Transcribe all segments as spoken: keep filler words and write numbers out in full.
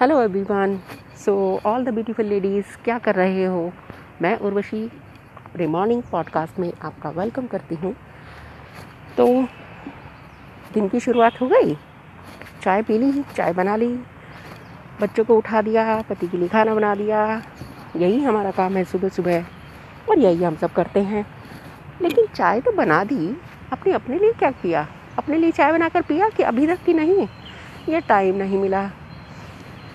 Hello everyone, so all the beautiful ladies, क्या कर रहे हो? मैं उर्वशी रे मॉर्निंग पॉडकास्ट में आपका वेलकम करती हूँ। तो दिन की शुरुआत हो गई, चाय पी ली, चाय बना ली, बच्चों को उठा दिया, पति के लिए खाना बना दिया। यही हमारा काम है सुबह सुबह और यही हम सब करते हैं। लेकिन चाय तो बना दी, अपने अपने लिए क्या किया? अपने लिए चाय बनाकर पिया कि अभी तक की नहीं, ये टाइम नहीं मिला।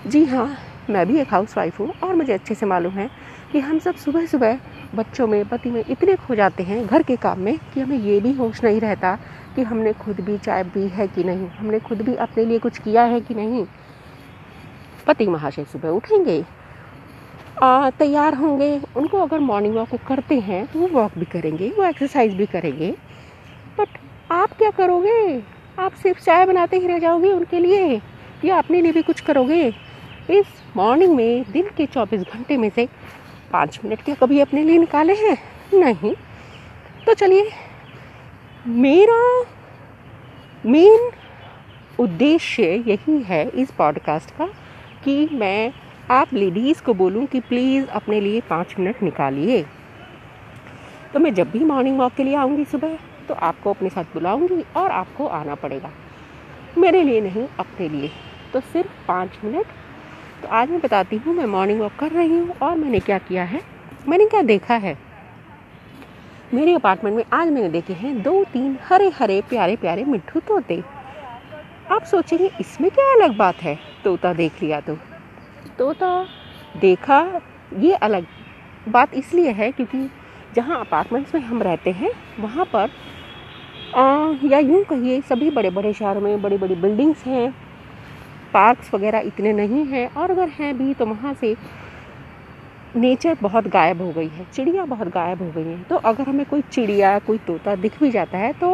जी हाँ, मैं भी एक हाउस वाइफ हूँ और मुझे अच्छे से मालूम है कि हम सब सुबह सुबह बच्चों में, पति में इतने खो जाते हैं घर के काम में कि हमें ये भी होश नहीं रहता कि हमने खुद भी चाय पी है कि नहीं, हमने खुद भी अपने लिए कुछ किया है कि नहीं। पति महाशय सुबह उठेंगे, तैयार होंगे, उनको अगर मॉर्निंग वॉक करते हैं तो वो वॉक भी करेंगे, वो एक्सरसाइज भी करेंगे। बट आप क्या करोगे? आप सिर्फ चाय बनाते ही रह जाओगे उनके लिए या अपने लिए भी कुछ करोगे? इस मॉर्निंग में दिन के चौबीस घंटे में से पाँच मिनट क्या कभी अपने लिए निकाले हैं? नहीं। तो चलिए, मेरा मेन उद्देश्य यही है इस पॉडकास्ट का कि मैं आप लेडीज़ को बोलूं कि प्लीज़ अपने लिए पाँच मिनट निकालिए। तो मैं जब भी मॉर्निंग वॉक के लिए आऊँगी सुबह, तो आपको अपने साथ बुलाऊँगी और आपको आना पड़ेगा, मेरे लिए नहीं, अपने लिए। तो सिर्फ पाँच मिनट। तो आज मैं बताती हूँ मैं मॉर्निंग वॉक कर रही हूँ और मैंने क्या किया है, मैंने क्या देखा है। मेरे अपार्टमेंट में आज मैंने देखे हैं दो तीन हरे हरे प्यारे प्यारे मिट्ठू तोते। आप सोचेंगे इसमें क्या अलग बात है? तोता देख लिया तो तोता देखा, ये अलग बात इसलिए है क्योंकि जहाँ अपार्टमेंट्स में हम रहते हैं वहाँ पर आ, या यूँ कहिए सभी बड़े बड़े शहरों में बड़ी बड़ी बिल्डिंग्स हैं, पार्क्स वगैरह इतने नहीं हैं, और अगर हैं भी तो वहाँ से नेचर बहुत गायब हो गई है, चिड़िया बहुत गायब हो गई हैं। तो अगर हमें कोई चिड़िया, कोई तोता दिख भी जाता है तो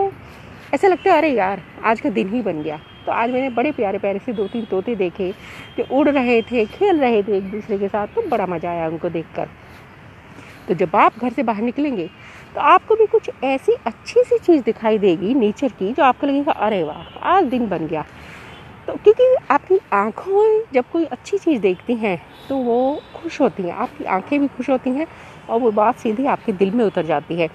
ऐसा लगता है अरे यार आज का दिन ही बन गया। तो आज मैंने बड़े प्यारे प्यारे से दो तीन तोते देखे कि उड़ रहे थे, खेल रहे थे एक दूसरे के साथ, तो बड़ा मज़ा आया उनको देख कर। तो जब आप घर से बाहर निकलेंगे तो आपको भी कुछ ऐसी अच्छी सी चीज़ दिखाई देगी नेचर की, जो आपको लगेगा अरे वाह आज दिन बन गया। तो क्योंकि आपकी आँखों जब कोई अच्छी चीज़ देखती हैं तो वो खुश होती हैं, आपकी आंखें भी खुश होती हैं और वो बात सीधी आपके दिल में उतर जाती है।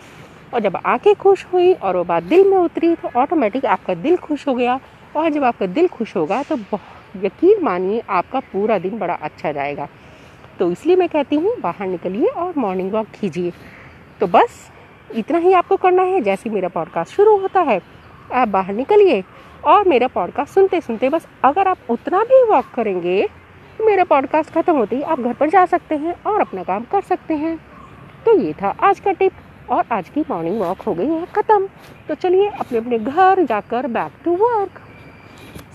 और जब आंखें खुश हुई और वो बात दिल में उतरी तो ऑटोमेटिक आपका दिल खुश हो गया, और जब आपका दिल खुश होगा तो यकीन मानिए आपका पूरा दिन बड़ा अच्छा जाएगा। तो इसलिए मैं कहती हूँ बाहर निकलिए और मॉर्निंग वॉक कीजिए। तो बस इतना ही आपको करना है। जैसे मेरा पॉडकास्ट शुरू होता है आप बाहर निकलिए और मेरा पॉडकास्ट सुनते सुनते, बस अगर आप उतना भी वॉक करेंगे तो मेरा पॉडकास्ट ख़त्म होते ही आप घर पर जा सकते हैं और अपना काम कर सकते हैं। तो ये था आज का टिप और आज की मॉर्निंग वॉक हो गई है ख़त्म। तो चलिए अपने अपने घर जाकर back to work.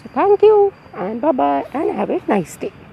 So thank you and bye bye and have a nice day.